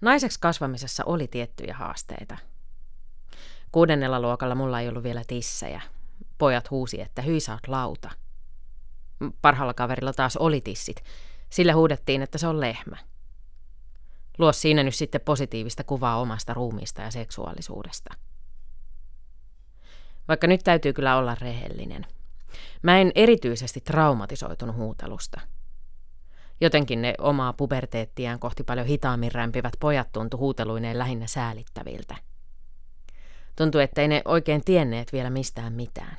Naiseksi kasvamisessa oli tiettyjä haasteita. 6. luokalla mulla ei ollut vielä tissejä. Pojat huusi, että hyi sä oot lauta. Parhaalla kaverilla taas oli tissit. Sillä huudettiin, että se on lehmä. Luo siinä nyt sitten positiivista kuvaa omasta ruumiista ja seksuaalisuudesta. Vaikka nyt täytyy kyllä olla rehellinen. Mä en erityisesti traumatisoitunut huutelusta. Jotenkin ne omaa puberteettiään kohti paljon hitaammin rämpivät pojat tuntui huuteluineen lähinnä säälittäviltä. Tuntui, ettei ne oikein tienneet vielä mistään mitään.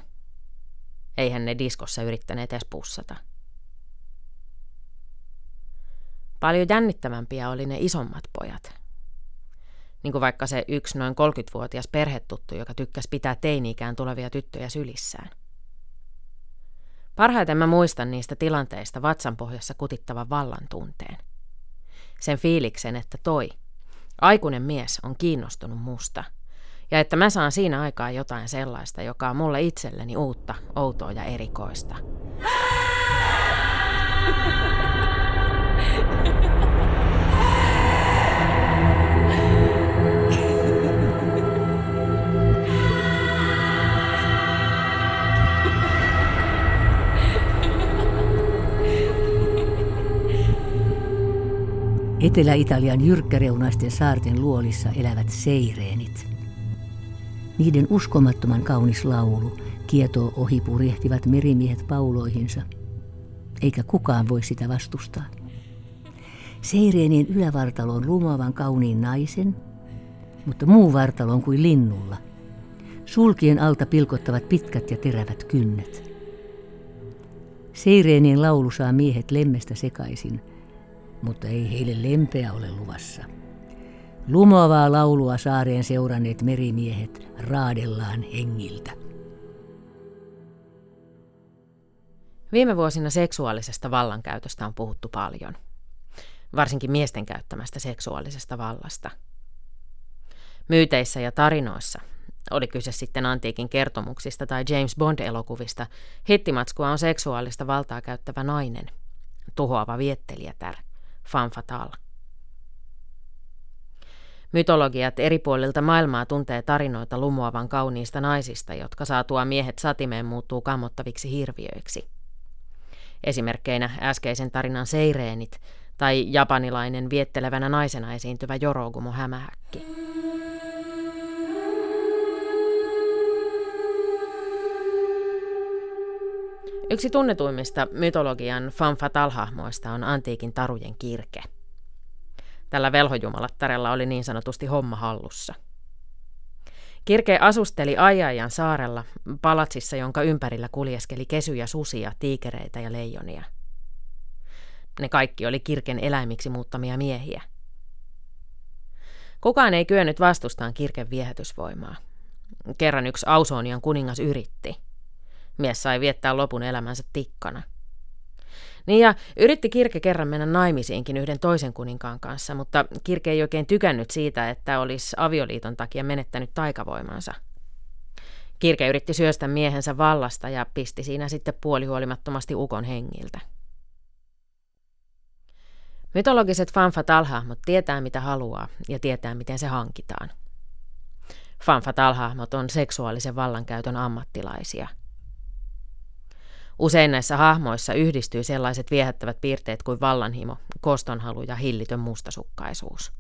Eihän ne diskossa yrittäneet edes pussata. Paljon jännittävämpiä oli ne isommat pojat. Niin kuin vaikka se yksi noin 30-vuotias perhetuttu, joka tykkäsi pitää teini-ikään tulevia tyttöjä sylissään. Parhaiten mä muistan niistä tilanteista vatsanpohjassa kutittavan vallan tunteen. Sen fiiliksen, että toi, aikuinen mies on kiinnostunut musta. Ja että mä saan siinä aikaa jotain sellaista, joka on mulle itselleni uutta, outoa ja erikoista. Etelä-Italian jyrkkäreunaisten saarten luolissa elävät seireenit. Niiden uskomattoman kaunis laulu kietoo ohi purjehtivat merimiehet pauloihinsa, eikä kukaan voi sitä vastustaa. Seireenien ylävartalo on lumoavan kauniin naisen, mutta muu vartalo on kuin linnulla. Sulkien alta pilkottavat pitkät ja terävät kynnet. Seireenien laulu saa miehet lemmestä sekaisin, mutta ei heille lempeä ole luvassa. Lumoavaa laulua saareen seuranneet merimiehet raadellaan hengiltä. Viime vuosina seksuaalisesta vallankäytöstä on puhuttu paljon. Varsinkin miesten käyttämästä seksuaalisesta vallasta. Myyteissä ja tarinoissa, oli kyse sitten antiikin kertomuksista tai James Bond-elokuvista, hittimatskua on seksuaalista valtaa käyttävä nainen, tuhoava viettelijätär, femme fatale. Mytologiat eri puolilta maailmaa tuntee tarinoita lumoavan kauniista naisista, jotka saatua miehet satimeen muuttuu kammottaviksi hirviöiksi. Esimerkkeinä äskeisen tarinan seireenit tai japanilainen viettelevänä naisena esiintyvä Jorogumo hämähäkki. Yksi tunnetuimmista mytologian femme fatale-hahmoista on antiikin tarujen Kirke. Tällä velhojumalattarella oli niin sanotusti homma hallussa. Kirke asusteli Aiaian saarella, palatsissa, jonka ympärillä kuljeskeli kesyjä, susia, tiikereitä ja leijonia. Ne kaikki oli Kirken eläimiksi muuttamia miehiä. Kukaan ei kyennyt vastustaan Kirken viehätysvoimaa. Kerran yksi Ausonian kuningas yritti. Mies sai viettää lopun elämänsä tikkana. Niin ja yritti Kirke kerran mennä naimisiinkin yhden toisen kuninkaan kanssa, mutta Kirke ei oikein tykännyt siitä, että olisi avioliiton takia menettänyt taikavoimansa. Kirke yritti syöstä miehensä vallasta ja pisti siinä sitten puolihuolimattomasti ukon hengiltä. Mytologiset femme fatale-hahmot tietää mitä haluaa ja tietää miten se hankitaan. Femme fatale-hahmot on seksuaalisen vallankäytön ammattilaisia. Usein näissä hahmoissa yhdistyy sellaiset viehättävät piirteet kuin vallanhimo, kostonhalu ja hillitön mustasukkaisuus.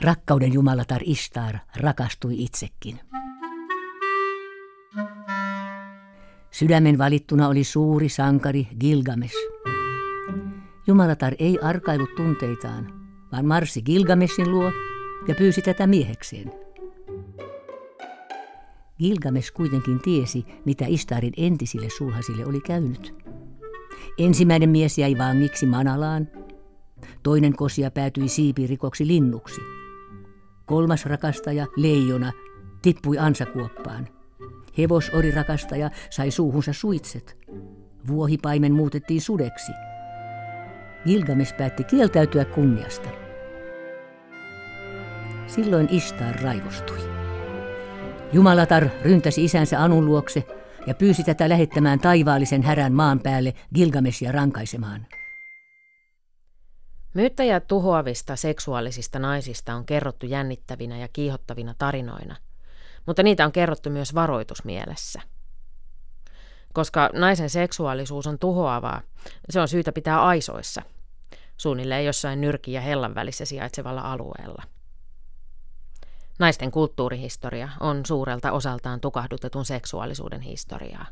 Rakkauden jumalatar Ishtar rakastui itsekin. Sydämen valittuna oli suuri sankari Gilgames. Jumalatar ei arkaillut tunteitaan, vaan marssi Gilgamesin luo ja pyysi tätä miehekseen. Gilgames kuitenkin tiesi, mitä Ishtarin entisille sulhasille oli käynyt. Ensimmäinen mies jäi vangiksi Manalaan. Toinen kosija päätyi siipirikoksi linnuksi. Kolmas rakastaja, leijona, tippui ansakuoppaan. Hevosori rakastaja sai suuhunsa suitset. Vuohipaimen muutettiin sudeksi. Gilgames päätti kieltäytyä kunniasta. Silloin Ishtar raivostui. Jumalatar ryntäsi isänsä Anun luokse ja pyysi tätä lähettämään taivaallisen härän maan päälle Gilgamesia rankaisemaan. Myyttäjä tuhoavista seksuaalisista naisista on kerrottu jännittävinä ja kiihottavina tarinoina, mutta niitä on kerrottu myös varoitusmielessä. Koska naisen seksuaalisuus on tuhoavaa, se on syytä pitää aisoissa, suunnilleen jossain nyrkin ja hellan välissä sijaitsevalla alueella. Naisten kulttuurihistoria on suurelta osaltaan tukahdutetun seksuaalisuuden historiaa.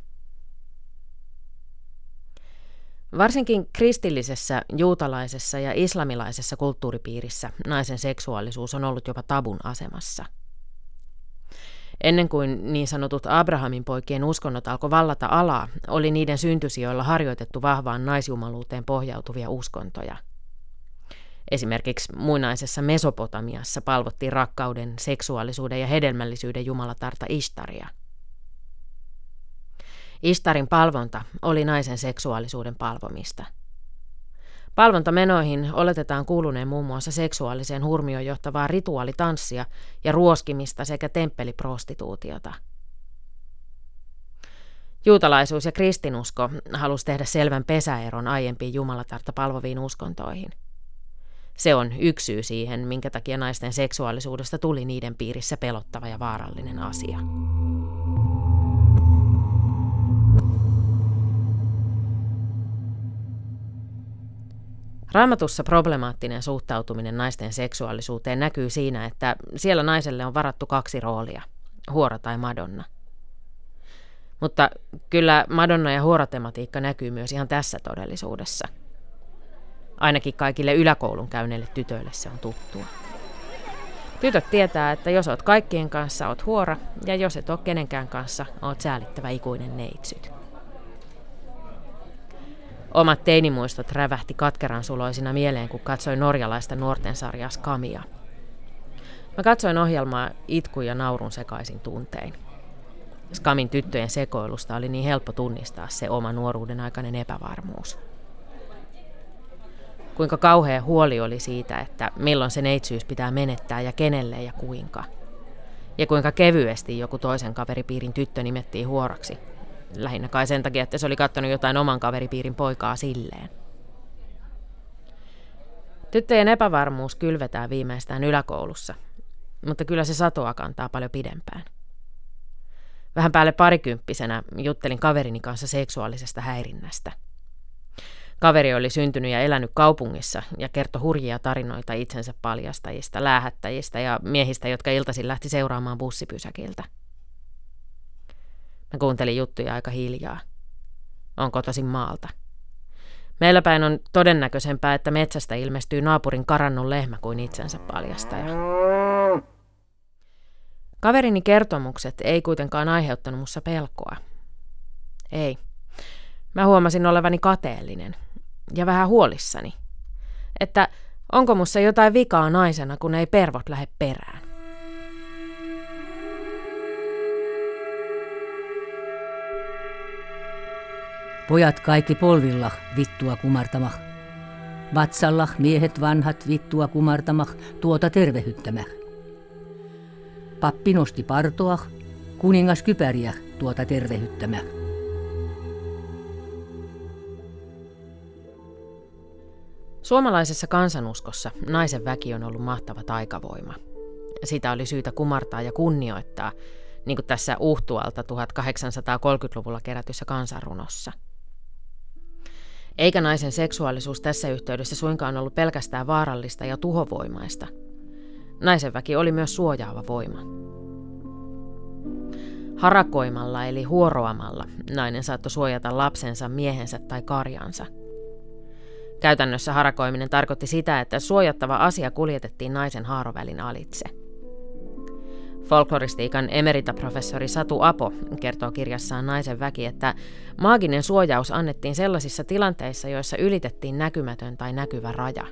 Varsinkin kristillisessä, juutalaisessa ja islamilaisessa kulttuuripiirissä naisen seksuaalisuus on ollut jopa tabun asemassa. Ennen kuin niin sanotut Abrahamin poikien uskonnot alkoi vallata alaa, oli niiden syntysijoilla harjoitettu vahvaan naisjumaluuteen pohjautuvia uskontoja. Esimerkiksi muinaisessa Mesopotamiassa palvottiin rakkauden, seksuaalisuuden ja hedelmällisyyden jumalatarta Ishtaria. Ishtarin palvonta oli naisen seksuaalisuuden palvomista. Palvontamenoihin oletetaan kuuluneen muun muassa seksuaaliseen hurmioon johtavaa rituaalitanssia ja ruoskimista sekä temppeliprostituutiota. Juutalaisuus ja kristinusko halusi tehdä selvän pesäeron aiempiin jumalatarta palvoviin uskontoihin. Se on yksi syy siihen, minkä takia naisten seksuaalisuudesta tuli niiden piirissä pelottava ja vaarallinen asia. Raamatussa problemaattinen suhtautuminen naisten seksuaalisuuteen näkyy siinä, että siellä naiselle on varattu kaksi roolia, huora tai madonna. Mutta kyllä madonna- ja huoratematiikka näkyy myös ihan tässä todellisuudessa. Ainakin kaikille yläkoulun käyneille tytöille se on tuttua. Tytöt tietää, että jos oot kaikkien kanssa, oot huora, ja jos et oo kenenkään kanssa, oot säälittävä ikuinen neitsyt. Omat teinimuistot rävähti katkeransuloisina mieleen, kun katsoin norjalaista nuorten sarjaa Skamia. Mä katsoin ohjelmaa itku ja naurun sekaisin tuntein. Skamin tyttöjen sekoilusta oli niin helppo tunnistaa se oma nuoruuden aikainen epävarmuus. Kuinka kauhea huoli oli siitä, että milloin se neitsyys pitää menettää ja kenelle ja kuinka. Ja kuinka kevyesti joku toisen kaveripiirin tyttö nimettiin huoraksi. Lähinnä kai sen takia, että se oli katsonut jotain oman kaveripiirin poikaa silleen. Tyttöjen epävarmuus kylvetään viimeistään yläkoulussa, mutta kyllä se satoa kantaa paljon pidempään. Vähän päälle parikymppisenä juttelin kaverini kanssa seksuaalisesta häirinnästä. Kaveri oli syntynyt ja elänyt kaupungissa ja kertoi hurjia tarinoita itsensä paljastajista, läähättäjistä ja miehistä, jotka iltaisin lähti seuraamaan bussipysäkiltä. Mä kuuntelin juttuja aika hiljaa. Oon kotoisin maalta. Meillä päin on todennäköisempää, että metsästä ilmestyy naapurin karannun lehmä kuin itsensä paljastaja. Kaverini kertomukset ei kuitenkaan aiheuttanut mussa pelkoa. Ei. Mä huomasin olevani kateellinen ja vähän huolissani, että onko mussa jotain vikaa naisena, kun ei pervot lähde perään. Pojat kaikki polvillah vittua kumartamah. Vatsallah miehet vanhat vittua kumartamah tuota tervehyttämäh. Pappi nosti partoah, kuningas kypäriäh tuota tervehyttämäh. Suomalaisessa kansanuskossa naisen väki on ollut mahtava taikavoima. Sitä oli syytä kumartaa ja kunnioittaa, niin kuin tässä Uhtualta 1830-luvulla kerätyssä kansanrunossa. Eikä naisen seksuaalisuus tässä yhteydessä suinkaan ollut pelkästään vaarallista ja tuhovoimaista. Naisen väki oli myös suojaava voima. Harakoimalla eli huoroamalla nainen saattoi suojata lapsensa, miehensä tai karjansa. Käytännössä harakoiminen tarkoitti sitä, että suojattava asia kuljetettiin naisen haarovälin alitse. Folkloristiikan emeritaprofessori Satu Apo kertoo kirjassaan Naisen väki, että maaginen suojaus annettiin sellaisissa tilanteissa, joissa ylitettiin näkymätön tai näkyvä raja.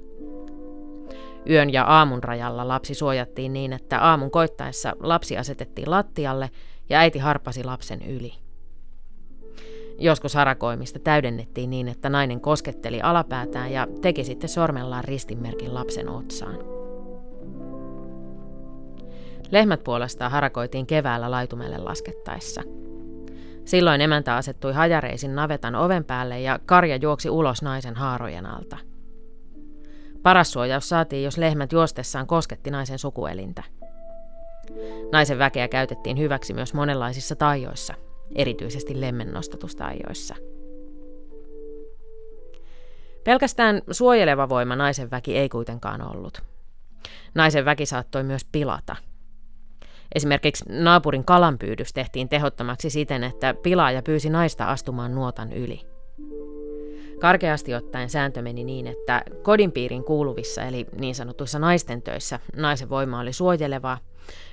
Yön ja aamun rajalla lapsi suojattiin niin, että aamun koittaessa lapsi asetettiin lattialle ja äiti harppasi lapsen yli. Joskus harakoimista täydennettiin niin, että nainen kosketteli alapäätään ja teki sitten sormellaan ristinmerkin lapsen otsaan. Lehmät puolestaan harakoitiin keväällä laitumelle laskettaessa. Silloin emäntä asettui hajareisin navetan oven päälle ja karja juoksi ulos naisen haarojen alta. Paras suojaus saatiin, jos lehmät juostessaan kosketti naisen sukuelintä. Naisen väkeä käytettiin hyväksi myös monenlaisissa taijoissa, erityisesti lemmennostatustaioissa. Pelkästään suojeleva voima naisen väki ei kuitenkaan ollut. Naisen väki saattoi myös pilata. Esimerkiksi naapurin kalanpyydys tehtiin tehottomaksi siten, että pilaaja pyysi naista astumaan nuotan yli. Karkeasti ottaen sääntö meni niin, että kodin piirin kuuluvissa eli niin sanotuissa naisten töissä naisen voima oli suojelevaa,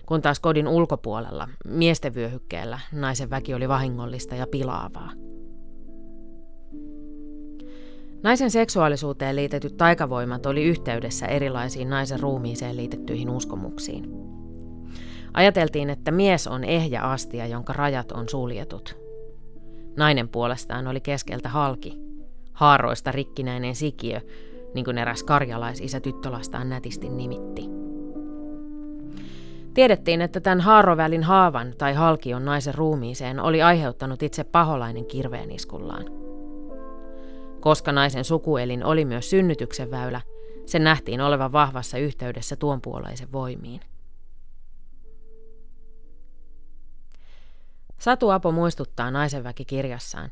kun taas kodin ulkopuolella, miesten vyöhykkeellä, naisen väki oli vahingollista ja pilaavaa. Naisen seksuaalisuuteen liitetyt taikavoimat oli yhteydessä erilaisiin naisen ruumiiseen liitettyihin uskomuksiin. Ajateltiin, että mies on ehjä astia, jonka rajat on suljetut. Nainen puolestaan oli keskeltä halki, haaroista rikkinäinen sikiö, niin kuin eräs karjalaisisä tyttölastaan nätisti nimitti. Tiedettiin, että tämän haarovälin haavan tai halkion naisen ruumiiseen oli aiheuttanut itse paholainen kirveen iskullaan. Koska naisen sukuelin oli myös synnytyksen väylä, se nähtiin olevan vahvassa yhteydessä tuonpuoleisen voimiin. Satu Apo muistuttaa naisenväkikirjassaan,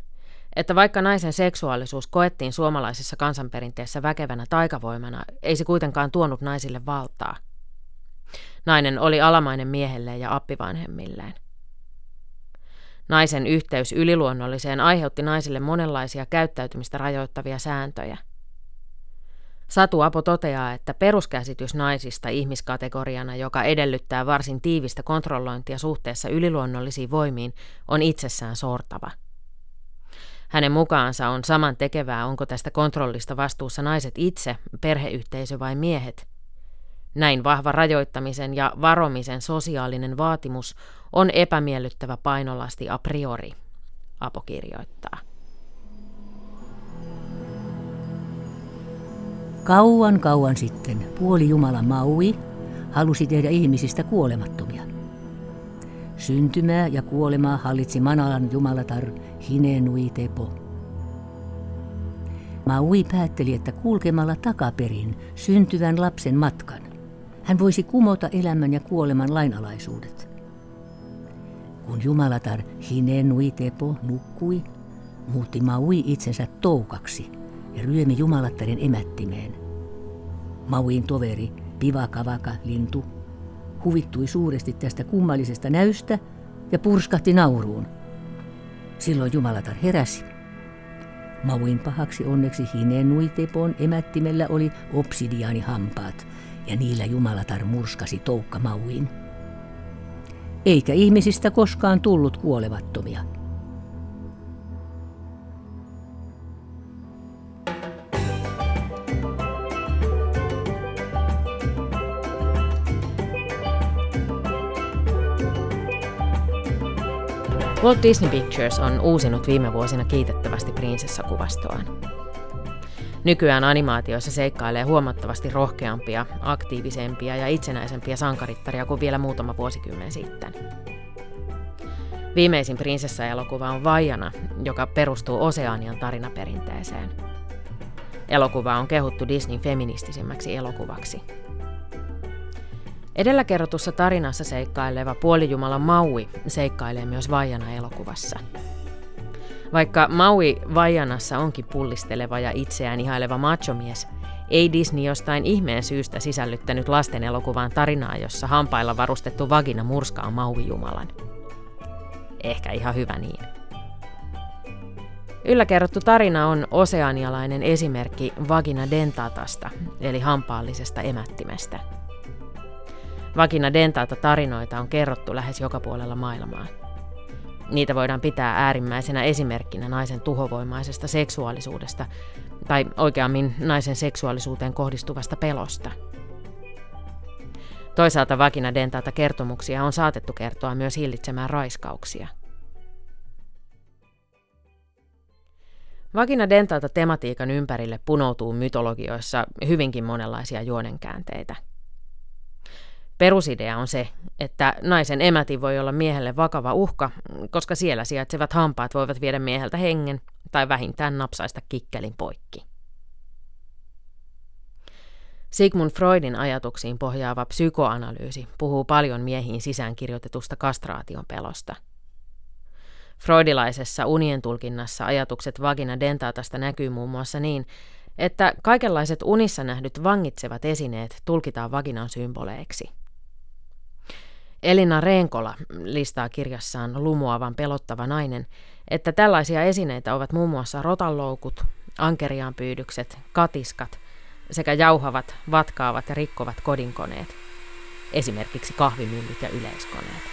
että vaikka naisen seksuaalisuus koettiin suomalaisessa kansanperinteessä väkevänä taikavoimana, ei se kuitenkaan tuonut naisille valtaa. Nainen oli alamainen miehelleen ja appivanhemmilleen. Naisen yhteys yliluonnolliseen aiheutti naisille monenlaisia käyttäytymistä rajoittavia sääntöjä. Satu Apo toteaa, että peruskäsitys naisista ihmiskategoriana, joka edellyttää varsin tiivistä kontrollointia suhteessa yliluonnollisiin voimiin, on itsessään sortava. Hänen mukaansa on samantekevää, onko tästä kontrollista vastuussa naiset itse, perheyhteisö vai miehet. Näin vahva rajoittamisen ja varomisen sosiaalinen vaatimus on epämiellyttävä painolasti a priori, Apo kirjoittaa. Kauan kauan sitten puolijumala Maui halusi tehdä ihmisistä kuolemattomia. Syntymää ja kuolemaa hallitsi Manalan jumalatar Hine-nui-te-pō. Maui päätteli, että kulkemalla takaperin syntyvän lapsen matkan hän voisi kumota elämän ja kuoleman lainalaisuudet. Kun jumalatar Hine-nui-te-pō nukkui, muutti Maui itsensä toukaksi ja ryömi jumalattaren emättimeen. Mauin toveri Pivakavaka lintu huvittui suuresti tästä kummallisesta näystä ja purskahti nauruun. Silloin jumalatar heräsi. Mauin pahaksi onneksi Hine-nui-te-pōn emättimellä oli obsidiaanihampaat, ja niillä jumalatar murskasi toukka Mauin. Eikä ihmisistä koskaan tullut kuolemattomia. Walt Disney Pictures on uusinut viime vuosina kiitettävästi prinsessakuvastoaan. Nykyään animaatioissa seikkailee huomattavasti rohkeampia, aktiivisempia ja itsenäisempiä sankarittaria kuin vielä muutama vuosikymmen sitten. Viimeisin prinsessaelokuva on Vaiana, joka perustuu Oseanian tarinaperinteeseen. Elokuva on kehuttu Disneyn feministisimmäksi elokuvaksi. Edellä kerrotussa tarinassa seikkaileva puolijumala Maui seikkailee myös Vaiana-elokuvassa. Vaikka Maui Vaianassa onkin pullisteleva ja itseään ihaileva machomies, ei Disney jostain ihmeen syystä sisällyttänyt lasten elokuvaan tarinaa, jossa hampailla varustettu vagina murskaa Maui-jumalan. Ehkä ihan hyvä niin. Yllä kerrottu tarina on oseanialainen esimerkki vagina dentatasta, eli hampaallisesta emättimestä. Vagina dentata tarinoita on kerrottu lähes joka puolella maailmaa. Niitä voidaan pitää äärimmäisenä esimerkkinä naisen tuhovoimaisesta seksuaalisuudesta, tai oikeammin naisen seksuaalisuuteen kohdistuvasta pelosta. Toisaalta vagina dentata kertomuksia on saatettu kertoa myös hillitsemään raiskauksia. Vagina dentata tematiikan ympärille punoutuu mytologioissa hyvinkin monenlaisia juonenkäänteitä. Perusidea on se, että naisen emäti voi olla miehelle vakava uhka, koska siellä sijaitsevat hampaat voivat viedä mieheltä hengen tai vähintään napsaista kikkelin poikki. Sigmund Freudin ajatuksiin pohjaava psykoanalyysi puhuu paljon miehiin sisäänkirjoitetusta kastraation pelosta. Freudilaisessa unien tulkinnassa ajatukset vagina dentatasta näkyy muun muassa niin, että kaikenlaiset unissa nähdyt vangitsevat esineet tulkitaan vaginan symboleiksi. Elina Renkola listaa kirjassaan Lumuavan pelottava nainen, että tällaisia esineitä ovat muun muassa rotanloukut, ankeriaanpyydykset, katiskat sekä jauhavat, vatkaavat ja rikkovat kodinkoneet, esimerkiksi kahvimyllyt ja yleiskoneet.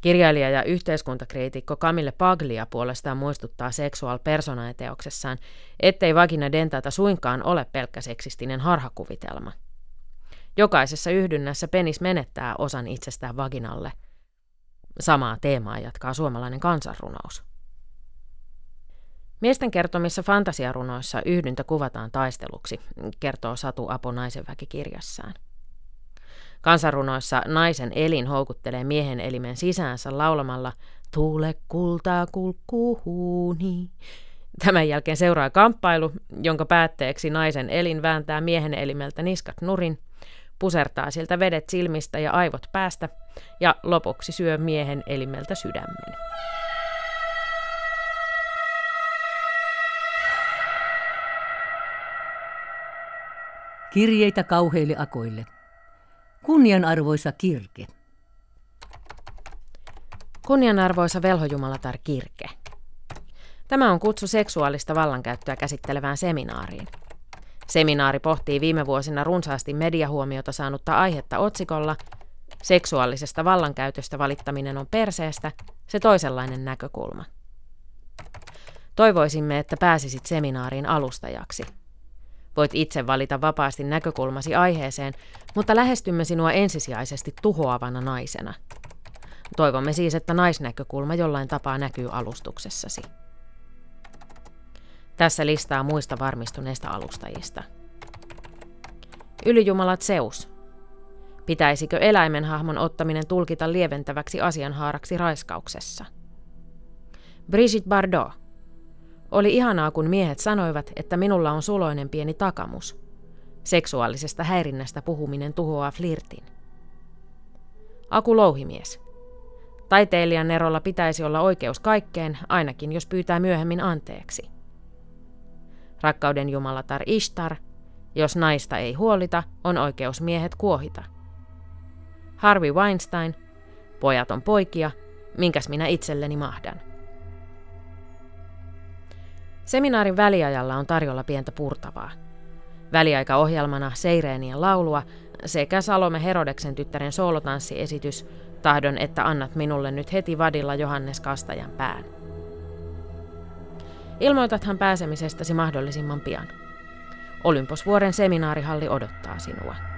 Kirjailija ja yhteiskuntakriitikko Camille Paglia puolestaan muistuttaa Sexual Personae-teoksessaan, ettei vagina dentata suinkaan ole pelkkä seksistinen harhakuvitelma. Jokaisessa yhdynnässä penis menettää osan itsestään vaginalle. Samaa teemaa jatkaa suomalainen kansanrunous. Miesten kertomissa fantasiarunoissa yhdyntä kuvataan taisteluksi, kertoo Satu Apo naisenväkikirjassaan. Kansanrunoissa naisen elin houkuttelee miehen elimen sisäänsä laulamalla "Tuule kultaa kulkkuu huuni". Tämän jälkeen seuraa kamppailu, jonka päätteeksi naisen elin vääntää miehen elimeltä niskat nurin, pusertaa siltä vedet silmistä ja aivot päästä ja lopuksi syö miehen elimeltä sydämen. Kirjeitä kauheille akoille. Kunnianarvoisa Kirke. Kunnianarvoisa velhojumalatar Kirke. Tämä on kutsu seksuaalista vallankäyttöä käsittelevään seminaariin. Seminaari pohtii viime vuosina runsaasti mediahuomiota saanutta aihetta otsikolla "Seksuaalisesta vallankäytöstä valittaminen on perseestä, se toisenlainen näkökulma". Toivoisimme, että pääsisit seminaariin alustajaksi. Voit itse valita vapaasti näkökulmasi aiheeseen, mutta lähestymme sinua ensisijaisesti tuhoavana naisena. Toivomme siis, että naisnäkökulma jollain tapaa näkyy alustuksessasi. Tässä listaa muista varmistuneista alustajista. Ylijumala Zeus. Pitäisikö eläimen hahmon ottaminen tulkita lieventäväksi asianhaaraksi raiskauksessa? Brigitte Bardot. Oli ihanaa, kun miehet sanoivat, että minulla on suloinen pieni takamus. Seksuaalisesta häirinnästä puhuminen tuhoaa flirtin. Aku Louhimies. Taiteilijan erolla pitäisi olla oikeus kaikkeen, ainakin jos pyytää myöhemmin anteeksi. Rakkauden jumalatar Ishtar. Jos naista ei huolita, on oikeus miehet kuohita. Harvey Weinstein. Pojat on poikia, minkäs minä itselleni mahdan. Seminaarin väliajalla on tarjolla pientä purtavaa. Väliaikaohjelmana seireenien laulua sekä Salome Herodeksen tyttären soolotanssiesitys "Tahdon, että annat minulle nyt heti vadilla Johannes Kastajan pään". Ilmoitathan pääsemisestäsi mahdollisimman pian. Olymposvuoren seminaarihalli odottaa sinua.